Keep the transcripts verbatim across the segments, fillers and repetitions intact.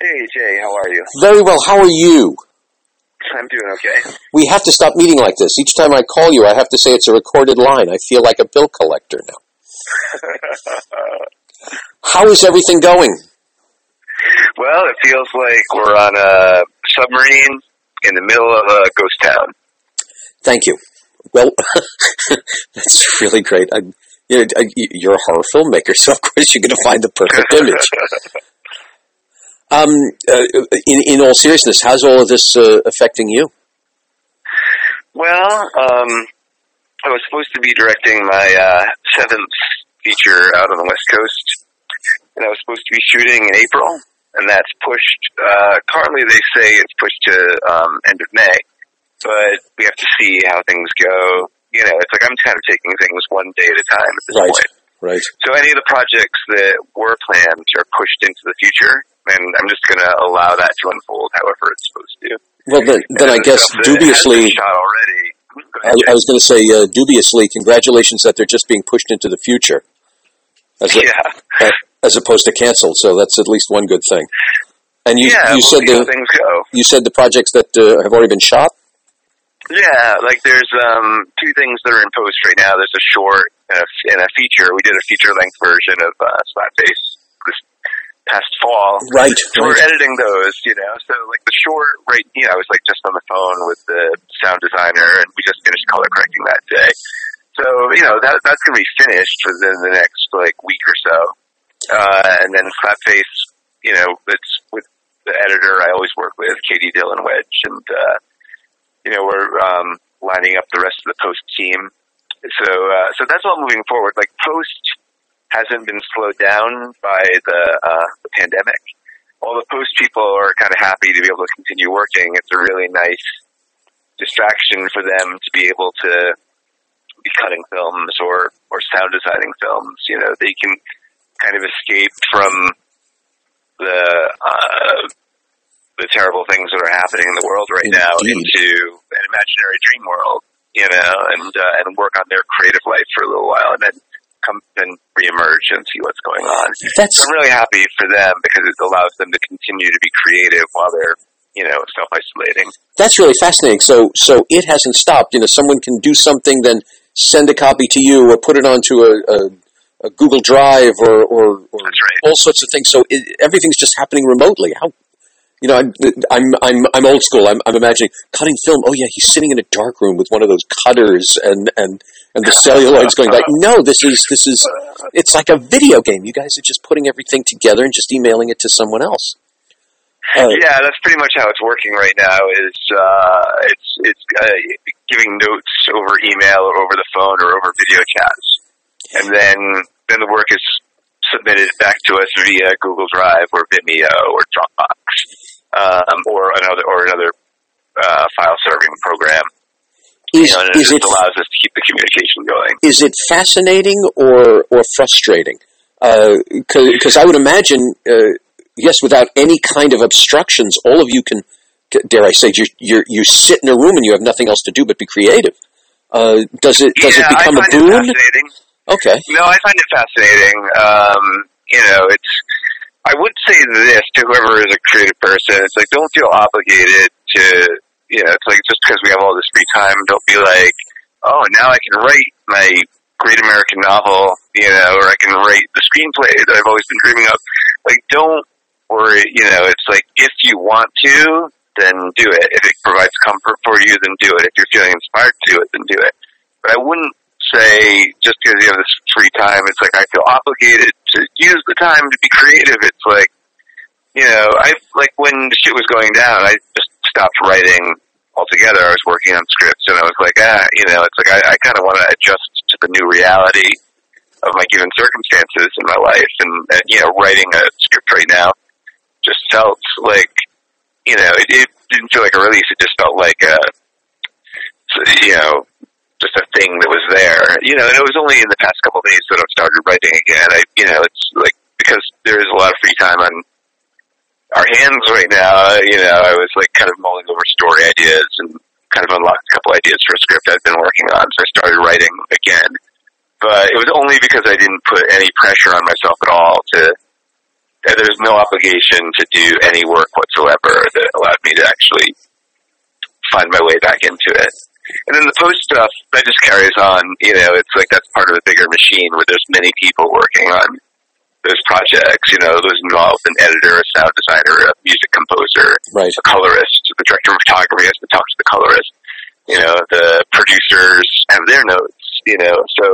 Hey, Jay, how are you? Very well, how are you? I'm doing okay. We have to stop meeting like this. Each time I call you, I have to say it's a recorded line. I feel like a bill collector now. How is everything going? Well, it feels like we're on a submarine in the middle of a ghost town. Thank you. Well, that's really great. I, you're, you're a horror filmmaker, so of course you're going to find the perfect image. Um, uh, in, in all seriousness, how's all of this uh, affecting you? Well, um, I was supposed to be directing my uh, seventh feature out on the West Coast, and I was supposed to be shooting in April, and that's pushed. Uh, currently, they say it's pushed to um, end of May, but we have to see how things go. You know, it's like I'm kind of taking things one day at a time at this right. point. Right. So any of the projects that were planned are pushed into the future, and I'm just going to allow that to unfold however it's supposed to. Well, then, then I guess dubiously... Shot already. I, I was going to say uh, dubiously, congratulations that they're just being pushed into the future. As a, yeah. As opposed to canceled, so that's at least one good thing. And you, yeah, you we'll said the things go. You said the projects that uh, have already been shot? Yeah, like there's um, two things that are in post right now. There's a short and a, and a feature. We did a feature-length version of uh, Slapface this past fall. Right. So we're right. editing those, you know. So like the short, right, you know, I was like just on the phone with the sound designer, and we just finished color correcting that day. So, you know, that that's going to be finished within the next like week or so. Uh, and then Slapface, you know, it's with the editor I always work with, Katie Dillon Wedge, and, uh, you know, we're um, lining up the rest of the post team. So uh, so that's all moving forward. Like, post hasn't been slowed down by the, uh, the pandemic. All the post people are kind of happy to be able to continue working. It's a really nice distraction for them to be able to be cutting films or, or sound designing films. You know, they can... kind of escaped from the uh, the terrible things that are happening in the world right Indeed. now into an imaginary dream world, you know, and uh, and work on their creative life for a little while, and then come and reemerge and see what's going on. That's... So I'm really happy for them because it allows them to continue to be creative while they're, you know, self isolating. That's really fascinating. So so it hasn't stopped. You know, someone can do something, then send a copy to you or put it onto a. a... A Google Drive or, or, or right. all sorts of things. So it, everything's just happening remotely. How, you know, I'm I'm I'm, I'm old school. I'm, I'm imagining cutting film. Oh yeah, he's sitting in a dark room with one of those cutters and, and, and the celluloid's going back. No, this is this is. It's like a video game. You guys are just putting everything together and just emailing it to someone else. Uh, yeah, that's pretty much how it's working right now. Is uh, it's it's uh, giving notes over email or over the phone or over video chats. And then, then the work is submitted back to us via Google Drive or Vimeo or Dropbox um, or another or another uh, file serving program. Is, you know, and is it, it allows us to keep the communication going. Is it fascinating or or frustrating? Because uh, I would imagine, uh, yes, without any kind of obstructions, all of you can, dare I say, you you you sit in a room and you have nothing else to do but be creative. Uh, does it does yeah, it become I find a boon? It fascinating. Okay. No, I find it fascinating. Um, you know, it's. I would say this to whoever is a creative person: it's like don't feel obligated to. You know, it's like just because we have all this free time, don't be like, oh, now I can write my great American novel. You know, or I can write the screenplay that I've always been dreaming of. Like, don't worry. You know, it's like if you want to, then do it. If it provides comfort for you, then do it. If you're feeling inspired to do it, then do it. But I wouldn't. Say just because you have this free time, it's like I feel obligated to use the time to be creative. It's like, you know, I like when the shit was going down, I just stopped writing altogether. I was working on scripts, and I was like, ah, you know, it's like I, I kind of want to adjust to the new reality of my given circumstances in my life, and, and you know, writing a script right now just felt like, you know, it, it didn't feel like a release. It just felt like a, you know. Just a thing that was there, you know, and it was only in the past couple of days that I've started writing again. I, you know, it's like, because there is a lot of free time on our hands right now, you know, I was like kind of mulling over story ideas and kind of unlocked a couple ideas for a script I've been working on, so I started writing again. But it was only because I didn't put any pressure on myself at all to there's no obligation to do any work whatsoever that allowed me to actually find my way back into it. And then the post stuff, that just carries on. You know, it's like that's part of a bigger machine where there's many people working on those projects. You know, there's involved an editor, a sound designer, a music composer, right. a colorist, the director of photography has to talk to the colorist. You know, the producers have their notes, you know. So,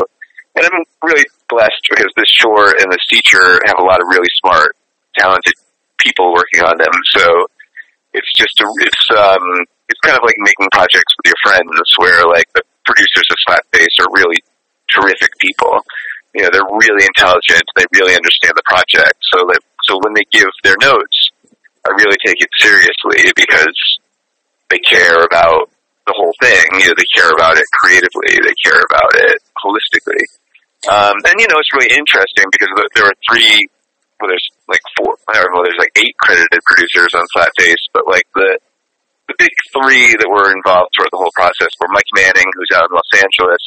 and I'm really blessed because this short and this feature have a lot of really smart, talented people working on them. So it's just, a, it's, um, it's kind of like making projects with your friends where, like, the producers of Slapface are really terrific people. You know, they're really intelligent. They really understand the project. So that, so when they give their notes, I really take it seriously because they care about the whole thing. You know, they care about it creatively. They care about it holistically. Um, and, you know, it's really interesting because there are three, well, there's, like, four, I don't know, there's, like, eight credited producers on Slapface, but, like, the... the big three that were involved throughout the whole process were Mike Manning, who's out in Los Angeles,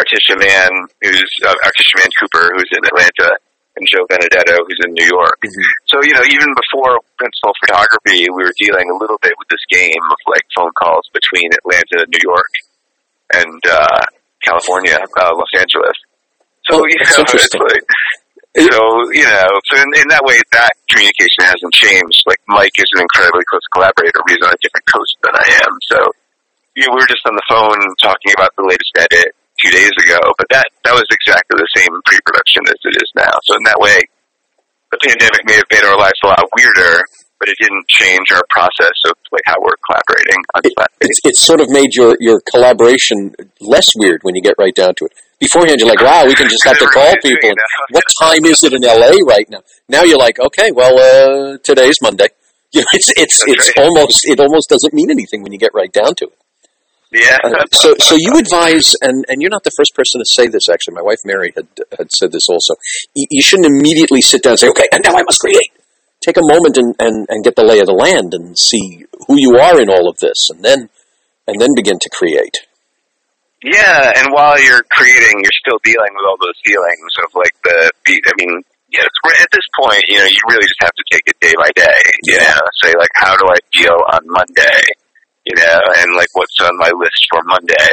Artisha Mann, who's uh, Artisha Mann Cooper, who's in Atlanta, and Joe Benedetto, who's in New York. Mm-hmm. So, you know, even before principal photography, we were dealing a little bit with this game of, like, phone calls between Atlanta and New York and uh, California, uh, Los Angeles. So, oh, you know, it's like... So, you know, so in, in that way, that communication hasn't changed. Like, Mike is an incredibly close collaborator. He's on a different coast than I am. So, you know, we were just on the phone talking about the latest edit two days ago, but that, that was exactly the same pre-production as it is now. So in that way, the pandemic may have made our lives a lot weirder, but it didn't change our process of, like, how we're collaborating on Slapface. It's, it's sort of made your, your collaboration less weird when you get right down to it. Beforehand, you're like, wow, we can just have to call people. And what time is it in L A right now? Now you're like, okay, well, uh, today's Monday. You know, it's it's it's almost it almost doesn't mean anything when you get right down to it. Yeah. Uh, so so you advise, and, and you're not the first person to say this. Actually, my wife Mary had had said this also. You, you shouldn't immediately sit down and say, okay, and now I must create. Take a moment and, and, and get the lay of the land and see who you are in all of this, and then and then begin to create. Yeah, and while you're creating, you're still dealing with all those feelings of, like, the, I mean, yeah, it's, at this point, you know, you really just have to take it day by day, you know, say, like, how do I feel on Monday, you know, and, like, what's on my list for Monday,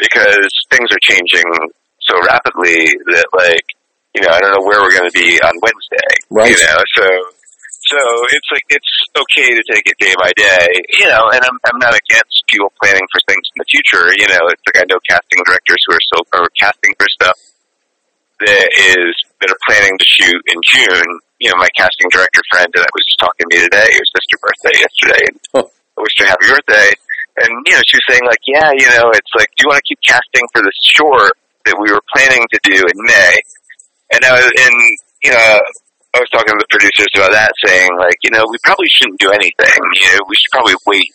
because things are changing so rapidly that, like, you know, I don't know where we're going to be on Wednesday, right. you know, so... So it's like it's okay to take it day by day, you know. And I'm I'm not against people planning for things in the future, you know. It's like I know casting directors who are so are casting for stuff that is that are planning to shoot in June. You know, my casting director friend that I was just talking to me today, it was just her birthday yesterday, and oh. I wished her happy birthday. And you know, she was saying like, yeah, you know, it's like, do you want to keep casting for this short that we were planning to do in May? And I was, and you know. I was talking to the producers about that, saying, like, you know, we probably shouldn't do anything. You know, we should probably wait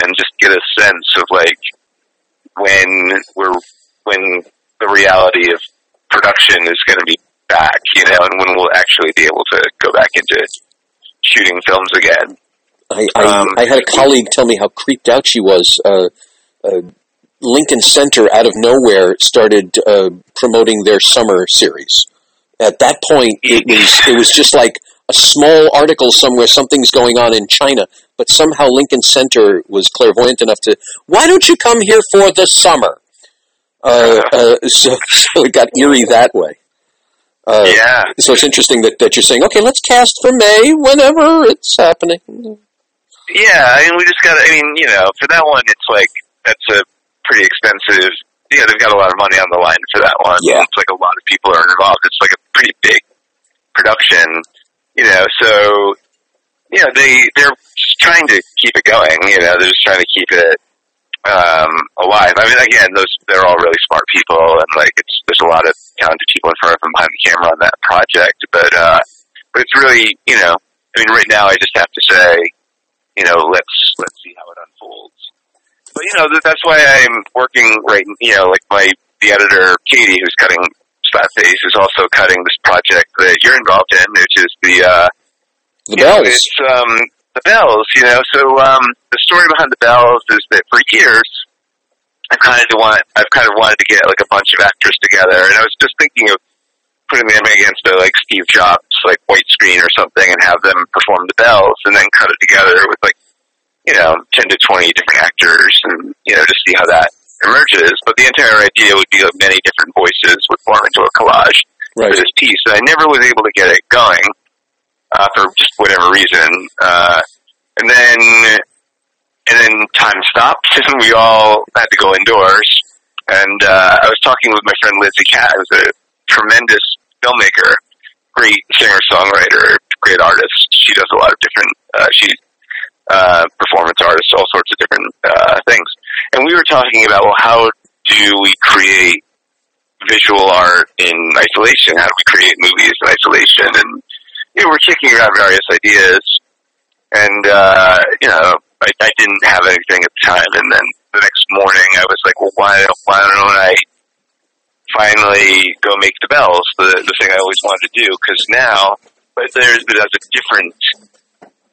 and just get a sense of, like, when we're when the reality of production is going to be back, you know, and when we'll actually be able to go back into shooting films again. I, I, um, I had a colleague tell me how creeped out she was. Uh, uh, Lincoln Center, out of nowhere, started uh, promoting their summer series. At that point, it was it was just like a small article somewhere, something's going on in China, but somehow Lincoln Center was clairvoyant enough to, why don't you come here for the summer? Uh, uh, so, so it got eerie that way. Uh, yeah. So it's interesting that, that you're saying, okay, let's cast for May whenever it's happening. Yeah, I mean, we just got to, I mean, you know, for that one, it's like, that's a pretty expensive... Yeah, they've got a lot of money on the line for that one. Yeah. It's like a lot of people are involved. It's like a pretty big production, you know, so, you know, they, they're just trying to keep it going, you know, they're just trying to keep it um, alive. I mean, again, those they're all really smart people, and, like, it's there's a lot of talented people in front of them behind the camera on that project, but, uh, but it's really, you know, I mean, right now I just have to say, you know, let's let's see how it unfolds. But, you know, that's why I'm working right, you know, like my, the editor, Katie, who's cutting Slapface, is also cutting this project that you're involved in, which is the, uh, The Bells. Know, it's, um, The Bells, you know, so, um, the story behind The Bells is that for years, I kind of want, I've kind of wanted to get, like, a bunch of actors together, and I was just thinking of putting them against a, like, Steve Jobs, like, white screen or something and have them perform The Bells and then cut it together with, like, you know, ten to twenty different actors and, you know, to see how that emerges. But the entire idea would be that many different voices would form into a collage right. for this piece. And I never was able to get it going uh, for just whatever reason. Uh, and then and then time stopped and we all had to go indoors. And uh, I was talking with my friend Lizzie Cat, who's a tremendous filmmaker, great singer-songwriter, great artist. She does a lot of different... Uh, she's Uh, performance artists, all sorts of different uh, things. And we were talking about, well, how do we create visual art in isolation? How do we create movies in isolation? And, you know, we're kicking around various ideas. And, uh, you know, I, I didn't have anything at the time. And then the next morning I was like, well, why, why don't I finally go make The Bells, the, the thing I always wanted to do? Because now, but there's, but that's a different...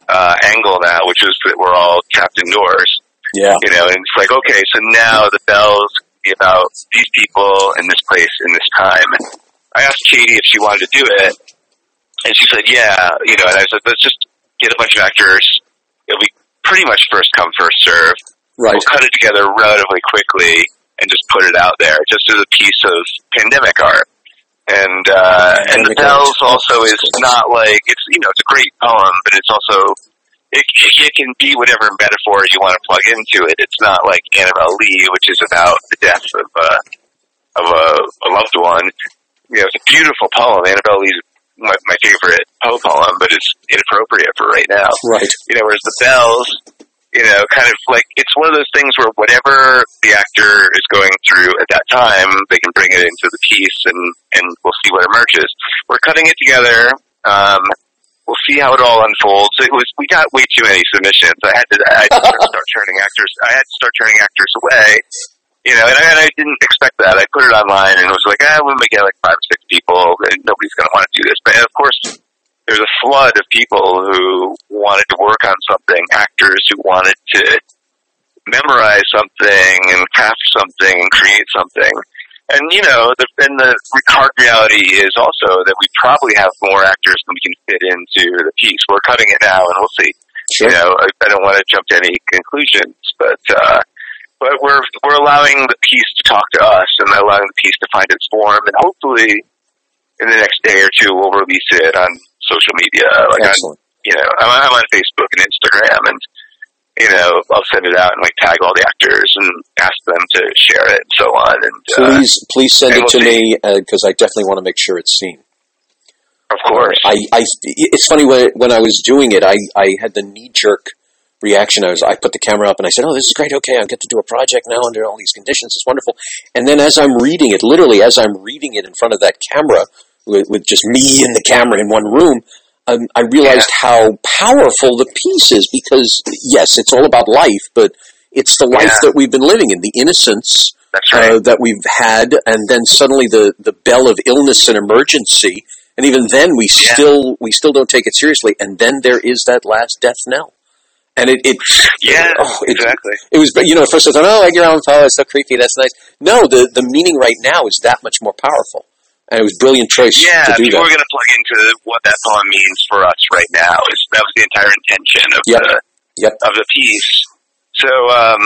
Uh, angle now, which is that we're all trapped indoors. Yeah. You know, and it's like, okay, so now The Bells be about these people in this place in this time. And I asked Katie if she wanted to do it, and she said, yeah, you know, and I said, let's just get a bunch of actors. It'll be pretty much first come, first serve. Right. We'll cut it together relatively quickly and just put it out there, just as a piece of pandemic art. And uh, and The Bells also is not like, it's, you know, it's a great poem, but it's also, it, it can be whatever metaphor you want to plug into it. It's not like Annabelle Lee, which is about the death of a, of a, a loved one. You know, it's a beautiful poem. Annabelle Lee's my, my favorite Poe poem, but it's inappropriate for right now. Right. You know, whereas The Bells, you know, kind of like, it's one of those things where whatever the actor is going through at that time, they can bring it into the piece and, and we'll see what emerges. We're cutting it together. Um, we'll see how it all unfolds. It was, we got way too many submissions. I had to, I had to start turning actors, I had to start turning actors away, you know, and I, and I didn't expect that. I put it online and it was like, ah, we'll make it like five or six people and nobody's going to want to do this. But of course, there's a flood of people who wanted to work on something, actors who wanted to memorize something and craft something and create something. And, you know, the, and the hard reality is also that we probably have more actors than we can fit into the piece. We're cutting it now, and we'll see. Sure. You know, I, I don't want to jump to any conclusions, but uh, but we're we're allowing the piece to talk to us and allowing the piece to find its form, and hopefully in the next day or two we'll release it on social media, like on, you know, I'm, I'm on Facebook and Instagram, and you know, I'll send it out and like tag all the actors and ask them to share it and so on. And please, uh, please send it to me because uh, I definitely want to make sure it's seen. Of course, uh, I, I. It's funny when when I was doing it, I, I had the knee jerk reaction. I was I put the camera up and I said, "Oh, this is great. Okay, I get to do a project now under all these conditions. It's wonderful." And then as I'm reading it, literally as I'm reading it in front of that camera. With, with just me and the camera in one room, um, I realized yeah. how powerful the piece is because, yes, it's all about life, but it's the life yeah. that we've been living in, the innocence That's right. uh, that we've had, and then suddenly the, the bell of illness and emergency, and even then we yeah. still we still don't take it seriously, and then there is that last death knell. And it, it yeah, oh, it, exactly. It was, you know, at first I thought, oh, Edgar Allan Poe, it's so creepy, that's nice. No, the, the meaning right now is that much more powerful. And it was a brilliant choice yeah, to do that. Yeah, we're going to plug into what that poem means for us right now. Is that was the entire intention of yep. the yep. of the piece. So, um,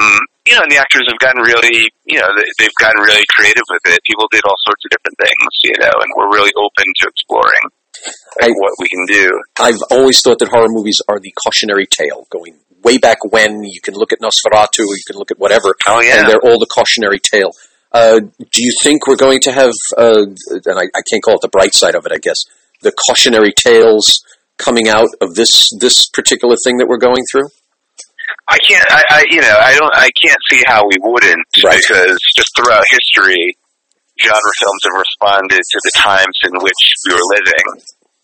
you know, and the actors have gotten really, you know, they've gotten really creative with it. People did all sorts of different things, you know, and we're really open to exploring like, I, what we can do. I've always thought that horror movies are the cautionary tale going way back when. You can look at Nosferatu, you can look at whatever, oh, yeah. and they're all the cautionary tale. Uh, do you think we're going to have, uh, and I, I can't call it the bright side of it, I guess, the cautionary tales coming out of this, this particular thing that we're going through? I can't, I, I you know, I don't, I can't see how we wouldn't, right. because just throughout history, genre films have responded to the times in which we were living.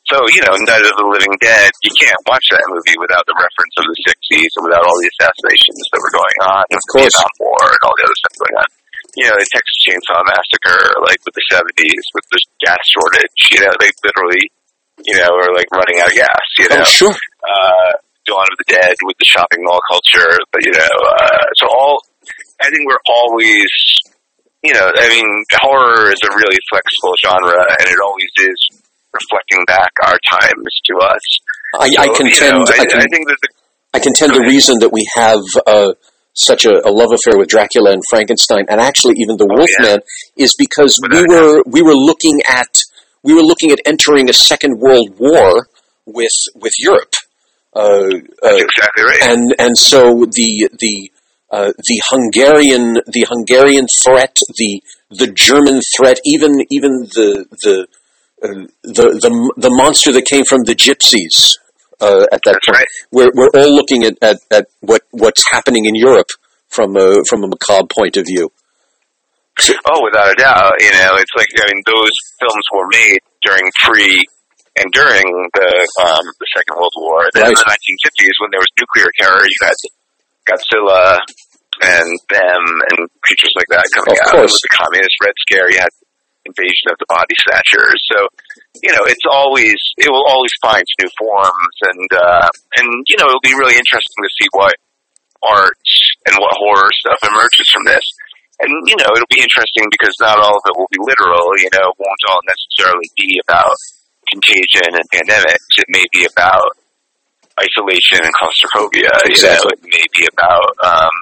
So, you know, Night of the Living Dead, you can't watch that movie without the reference of the sixties and without all the assassinations that were going on, of course. The Vietnam War and all the other stuff going on. You know, the Texas Chainsaw Massacre, like with the seventies, with the gas shortage, you know, they literally, you know, are like running out of gas, you know. Oh, sure. Uh, Dawn of the Dead with the shopping mall culture, but, you know, uh, so all, I think we're always you know, I mean, horror is a really flexible genre, and it always is reflecting back our times to us. I, so, I contend. You know, I, I, can, I think that the, I contend the reason that we have uh, such a, a love affair with Dracula and Frankenstein, and actually even the oh, Wolfman, yeah. is because Without we were we were looking at we were looking at entering a Second World War with with Europe. Uh, uh, That's exactly right. And and so the the. Uh, the Hungarian, the Hungarian threat, the the German threat, even even the the uh, the, the the monster that came from the gypsies uh, at that That's point. Right. We're we're all looking at, at, at what what's happening in Europe from a from a macabre point of view. So, oh, without a doubt, you know, it's like I mean, those films were made during pre and during the um, the Second World War. Then right. In the nineteen fifties, when there was nuclear terror, you had Godzilla and them and creatures like that coming out. It was the communist Red Scare. You had Invasion of the Body Snatchers. So, you know, it's always, it will always find new forms. And, uh, and you know, it'll be really interesting to see what art and what horror stuff emerges from this. And, you know, it'll be interesting because not all of it will be literal. You know, it won't all necessarily be about contagion and pandemics. It may be about isolation and claustrophobia, exactly. You know, it may be about, um,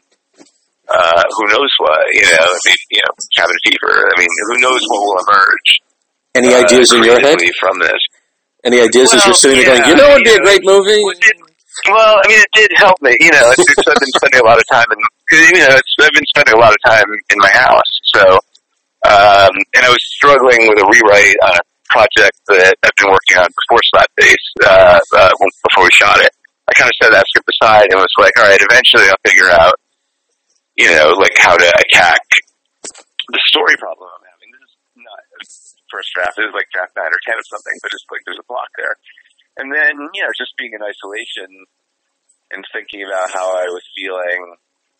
uh, who knows what, you know, maybe, you know, cabin fever. I mean, who knows what will emerge. Any uh, ideas in your head? From this? Any ideas well, as you're sitting yeah, there going, you know, it'd be a great movie? It did, well, I mean, it did help me, you know, it's, it's, I've been spending a lot of time in, cause, you know, it's, I've been spending a lot of time in my house, so, um, and I was struggling with a rewrite on a project that I've been working on before Slapface, uh, uh, before we shot it. I kind of set that script aside and was like, all right, eventually I'll figure out, you know, like how to attack the story problem I'm having. This is not first draft. This is like draft nine or ten or something, but it's like there's a block there. And then, you know, just being in isolation and thinking about how I was feeling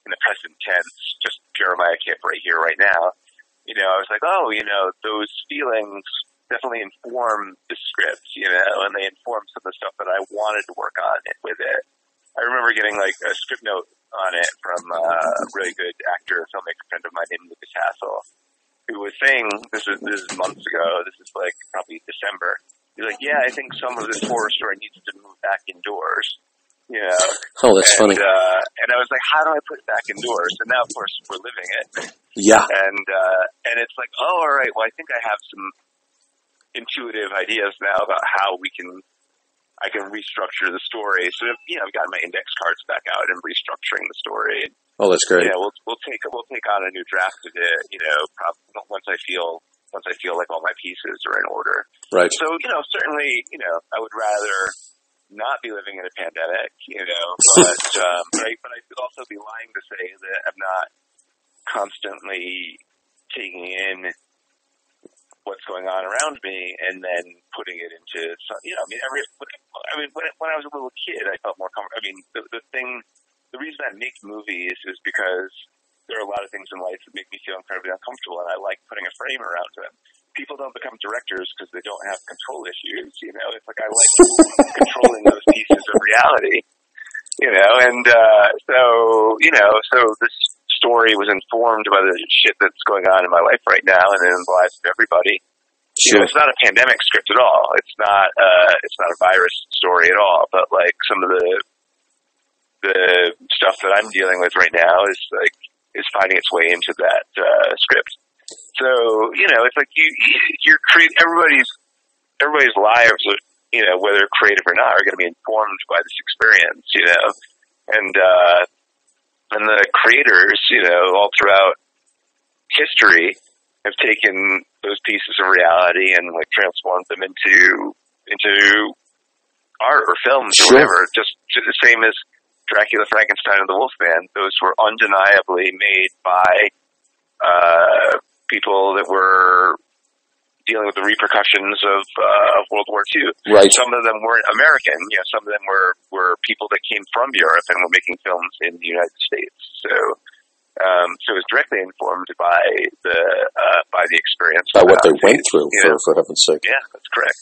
in the present tense, just Jeremiah Kipp right here, right now, you know, I was like, oh, you know, those feelings definitely inform the script, you know, and they inform some of the stuff that I wanted to work on it with it. I remember getting like a script note on it from uh, a really good actor, filmmaker friend of mine named Lucas Hassel, who was saying, this is, this is months ago, this is like probably December. He's like, yeah, I think some of this horror story needs to move back indoors, you know. Oh, that's and, funny. Uh, and I was like, how do I put it back indoors? And now, of course, we're living it. Yeah. And, uh, and it's like, oh, all right, well, I think I have some intuitive ideas now about how we can, I can restructure the story. So, you know, I've gotten my index cards back out and restructuring the story. Oh, that's great. Yeah, we'll we'll take we'll take on a new draft of it. You know, probably once I feel once I feel like all my pieces are in order. Right. So, you know, certainly, you know, I would rather not be living in a pandemic. You know, but um, but, I, but I could also be lying to say that I'm not constantly taking in what's going on around me, and then putting it into some, you know, I mean, every, I mean, when, when I was a little kid, I felt more comfortable. I mean, the, the thing, the reason I make movies is because there are a lot of things in life that make me feel incredibly uncomfortable, and I like putting a frame around them. People don't become directors because they don't have control issues, you know. It's like I like controlling those pieces of reality, you know. And uh, so, you know, so this story was informed by the shit that's going on in my life right now and in the lives of everybody. Sure. You know, it's not a pandemic script at all. It's not uh, it's not a virus story at all. But like some of the the stuff that I'm dealing with right now is like is finding its way into that uh, script. So, you know, it's like you you're cre- everybody's everybody's lives, you know, whether creative or not, are going to be informed by this experience, you know, and. uh And the creators, you know, all throughout history have taken those pieces of reality and like transformed them into into art or films sure. or whatever. Just, just the same as Dracula, Frankenstein, and the Wolfman. Those were undeniably made by uh, people that were dealing with the repercussions of, uh, of World War Two. Right. Some of them weren't American. You know, some of them were, were people that came from Europe and were making films in the United States. So, um, so it was directly informed by the uh, by the experience, by what they went through. For, for heaven's sake, yeah, that's correct.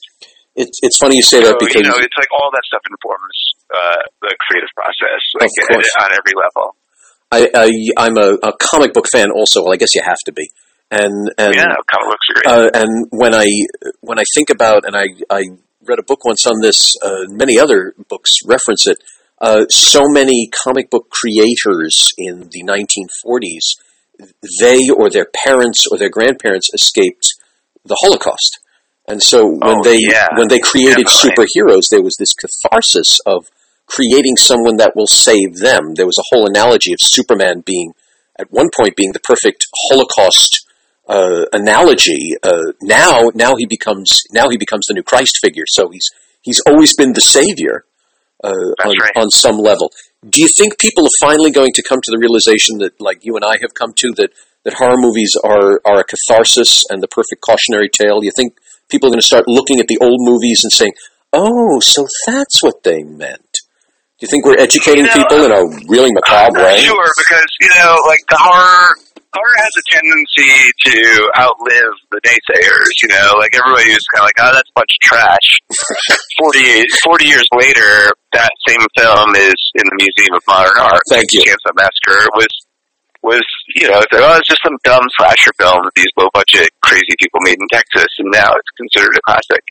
It's it's funny you say so, that because you know it's like all that stuff informs uh, the creative process, like at, at, on every level. I, I I'm a, a comic book fan also. Well, I guess you have to be. And, and yeah, comic books are great. Uh, and when I when I think about, and I, I read a book once on this, uh, many other books reference it, uh, so many comic book creators in the nineteen forties, they or their parents or their grandparents escaped the Holocaust. And so when oh, they yeah. when they created Definitely. superheroes, there was this catharsis of creating someone that will save them. There was a whole analogy of Superman being, at one point, being the perfect Holocaust uh, analogy. Uh, now, now he becomes now he becomes the new Christ figure. So he's he's always been the savior uh, on, right. on some level. Do you think people are finally going to come to the realization that, like you and I have come to, that that horror movies are are a catharsis and the perfect cautionary tale? Do you think people are going to start looking at the old movies and saying, "Oh, so that's what they meant"? Do you think we're educating you know, people in a really macabre way? Sure, because you know, like the horror, horror has a tendency to outlive the naysayers. You know, like everybody was kind of like, "Oh, that's much trash." forty, forty years later, that same film is in the Museum of Modern Art. Thank you. Chainsaw Massacre was. was, you know, it's like, oh, it's just some dumb slasher film that these low-budget crazy people made in Texas, and now it's considered a classic.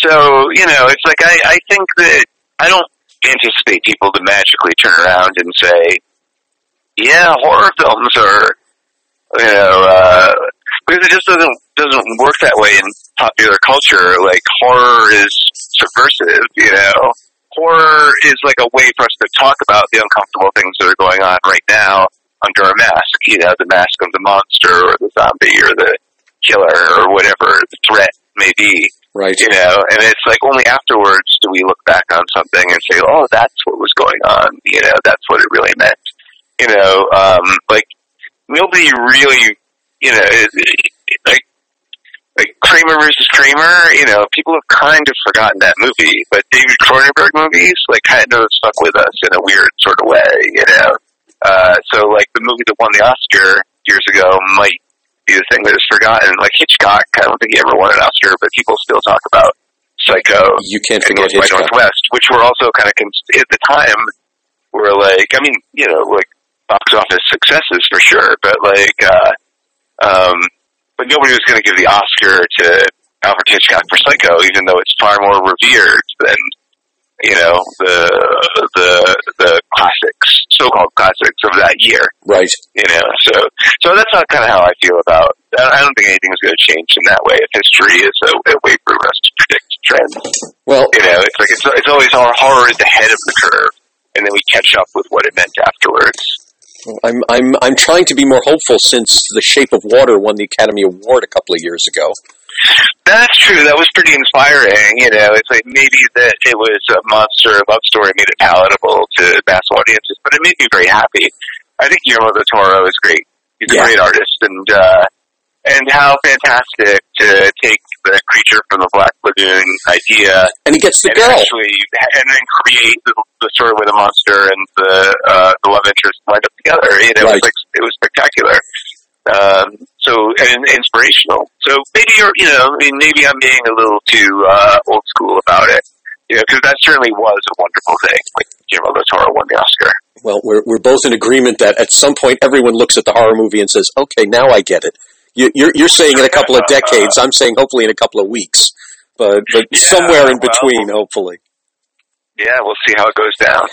So, you know, it's like, I, I think that I don't anticipate people to magically turn around and say, yeah, horror films are, you know, uh, because it just doesn't, doesn't work that way in popular culture. Like, horror is subversive, you know? Horror is like a way for us to talk about the uncomfortable things that are going on right now, under a mask, you know, the mask of the monster or the zombie or the killer or whatever the threat may be. Right. You know, and it's like only afterwards do we look back on something and say, oh, that's what was going on. You know, that's what it really meant. You know, um, like, nobody really, you know, like, like Kramer versus Kramer, you know, people have kind of forgotten that movie, but David Cronenberg movies, like, kind of stuck with us in a weird sort of way, you know. Uh, so, like, the movie that won the Oscar years ago might be the thing that is forgotten. Like, Hitchcock, I don't think he ever won an Oscar, but people still talk about Psycho you can't and North by Northwest, which were also kind of, cons- at the time, were like, I mean, you know, like, box office successes for sure, but, like, uh, um, but nobody was going to give the Oscar to Alfred Hitchcock for Psycho, even though it's far more revered than, you know, the the the classics, so-called classics of that year. Right. You know, so so that's not kind of how I feel about it. I don't think anything's going to change in that way if history is a, a way for us to predict trends. Well, you know, it's like it's, it's always our horror at the head of the curve, and then we catch up with what it meant afterwards. I'm I'm I'm trying to be more hopeful since The Shape of Water won the Academy Award a couple of years ago. That's true. That was pretty inspiring. You know, it's like maybe that it was a monster love story made it palatable to mass audiences, but it made me very happy. I think Guillermo del Toro is great. He's yeah. a great artist, and uh, and how fantastic to take the Creature from the Black Lagoon idea, and he gets the and girl, actually, and then create the, the story where the monster and the uh, the love interest lined up together. You know, right. it was like it was spectacular. Um, so, and inspirational. So maybe you're, you know, I mean, maybe I'm being a little too, uh, old school about it, you know, because that certainly was a wonderful thing. Like, Guillermo del Toro won the Oscar. Well, we're, we're both in agreement that at some point everyone looks at the horror movie and says, okay, now I get it. You, you're, you're saying in a couple of decades, I'm saying hopefully in a couple of weeks, but, but yeah, somewhere in between, well, hopefully. Yeah, we'll see how it goes down.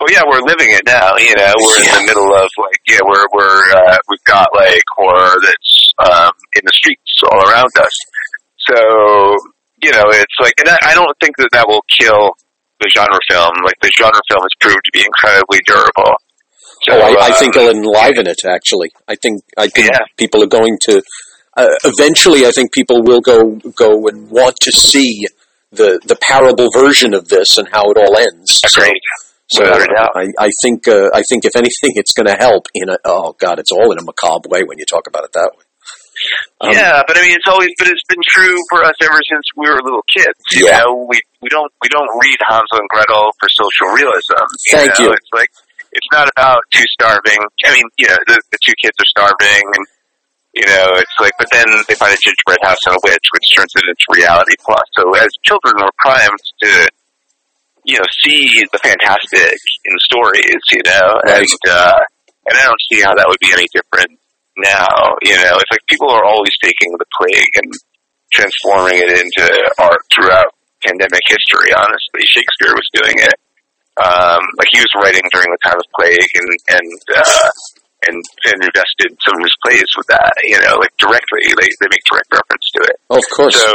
Well, yeah, we're living it now, you know, we're yeah. in the middle of, like, yeah, we're, we're, uh, we've got, like, horror that's, um, in the streets all around us. So, you know, it's like, and I, I don't think that that will kill the genre film. Like, the genre film has proved to be incredibly durable. So, oh, I, I think um, it'll enliven it, actually. I think, I think yeah. people are going to, uh, eventually I think people will go, go and want to see the, the parable version of this and how it all ends. Agreed. So, So I, I think uh, I think if anything, it's going to help in a oh god, it's all in a macabre way when you talk about it that way. Um, yeah, but I mean, it's always but it's been true for us ever since we were little kids. You yeah. know, we we don't we don't read Hansel and Gretel for social realism. You Thank know? you. It's like it's not about two starving. I mean, you know, the, the two kids are starving, and you know, it's like but then they find a gingerbread house and a witch, which turns it into reality plus. So as children, we're primed to. You know, see the fantastic in stories, you know, right. and uh, and I don't see how that would be any different now, you know, it's like people are always taking the plague and transforming it into art throughout pandemic history, honestly. Shakespeare was doing it. Um, like, he was writing during the time of plague, and, and, uh, and, and invested some of his plays with that, you know, like, directly. They, they make direct reference to it. Oh, of course. So,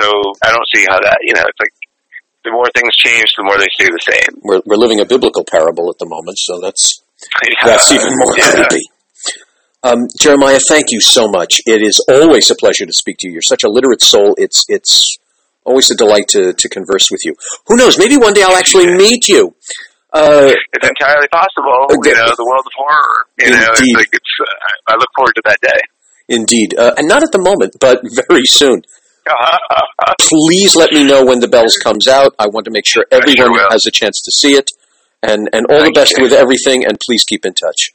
so I don't see how that, you know, it's like, the more things change, the more they stay the same. We're, we're living a biblical parable at the moment, so that's, yeah, that's even more creepy. Yeah. Um, Jeremiah, thank you so much. It is always a pleasure to speak to you. You're such a literate soul. It's, it's, always a delight to, to converse with you. Who knows? Maybe one day I'll actually meet you. Uh, it's entirely possible. You know, the world of horror. You know, it's like it's, uh, I look forward to that day. Indeed. Uh, and not at the moment, but very soon. Uh-huh. Please let me know when The Bells comes out. I want to make sure everyone sure has a chance to see it. And, and all Thank the best you. with everything, and please keep in touch.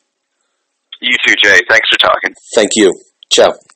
You too, Jay. Thanks for talking. Thank you. Ciao.